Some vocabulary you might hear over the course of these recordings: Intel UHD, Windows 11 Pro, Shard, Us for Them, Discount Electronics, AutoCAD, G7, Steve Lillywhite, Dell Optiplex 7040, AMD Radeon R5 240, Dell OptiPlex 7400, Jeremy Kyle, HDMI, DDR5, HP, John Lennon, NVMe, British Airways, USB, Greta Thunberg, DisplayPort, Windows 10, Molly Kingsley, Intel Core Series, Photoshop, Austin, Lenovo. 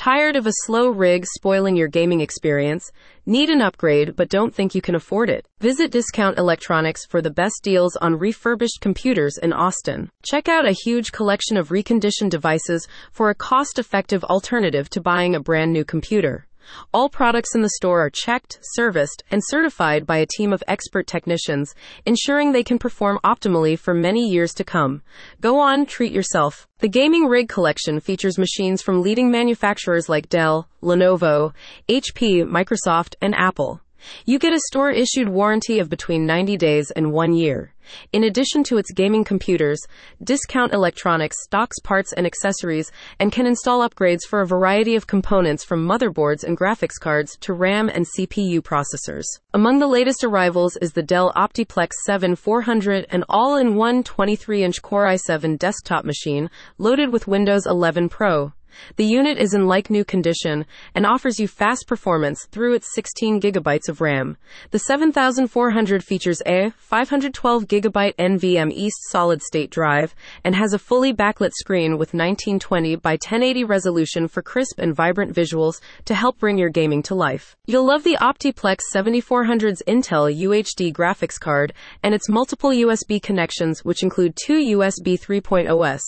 Tired of a slow rig spoiling your gaming experience? Need an upgrade but don't think you can afford it? Visit Discount Electronics for the best deals on refurbished computers in Austin. Check out a huge collection of reconditioned devices for a cost-effective alternative to buying a brand new computer. All products in the store are checked, serviced, and certified by a team of expert technicians, ensuring they can perform optimally for many years to come. Go on, treat yourself. The gaming rig collection features machines from leading manufacturers like Dell, Lenovo, HP, Microsoft, and Apple. You get a store-issued warranty of between 90 days and 1 year. In addition to its gaming computers, Discount Electronics stocks parts and accessories and can install upgrades for a variety of components from motherboards and graphics cards to RAM and CPU processors. Among the latest arrivals is the Dell OptiPlex 7400, an all-in-one 23-inch Core i7 desktop machine loaded with Windows 11 Pro. The unit is in like-new condition and offers you fast performance through its 16 gigabytes of RAM. The 7400 features a 512GB NVMe solid-state drive and has a fully backlit screen with 1920 by 1080 resolution for crisp and vibrant visuals to help bring your gaming to life. You'll love the OptiPlex 7400's Intel UHD graphics card and its multiple USB connections, which include 2 USB 3.0s,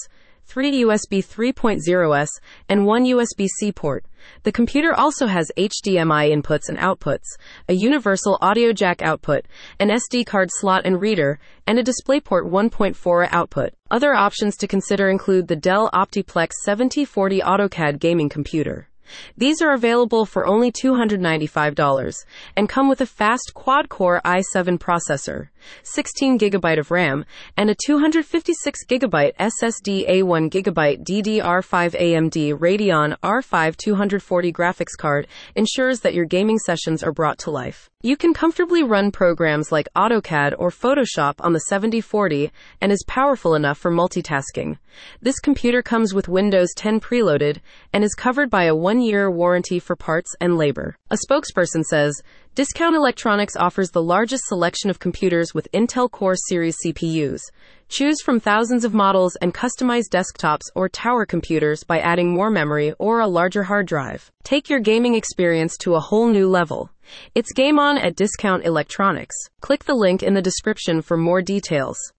3 USB 3.0s, and 1 USB-C port. The computer also has HDMI inputs and outputs, a universal audio jack output, an SD card slot and reader, and a DisplayPort 1.4 output. Other options to consider include the Dell OptiPlex 7040 AutoCAD gaming computer. These are available for only $295 and come with a fast quad-core i7 processor, 16GB of RAM, and a 256GB SSD, a 1GB DDR5 AMD Radeon R5 240 graphics card ensures that your gaming sessions are brought to life. You can comfortably run programs like AutoCAD or Photoshop on the 7040 and is powerful enough for multitasking. This computer comes with Windows 10 preloaded and is covered by a 1-year warranty for parts and labor. A spokesperson says, Discount Electronics offers the largest selection of computers with Intel Core Series CPUs. Choose from thousands of models and customize desktops or tower computers by adding more memory or a larger hard drive. Take your gaming experience to a whole new level. It's game on at Discount Electronics. Click the link in the description for more details.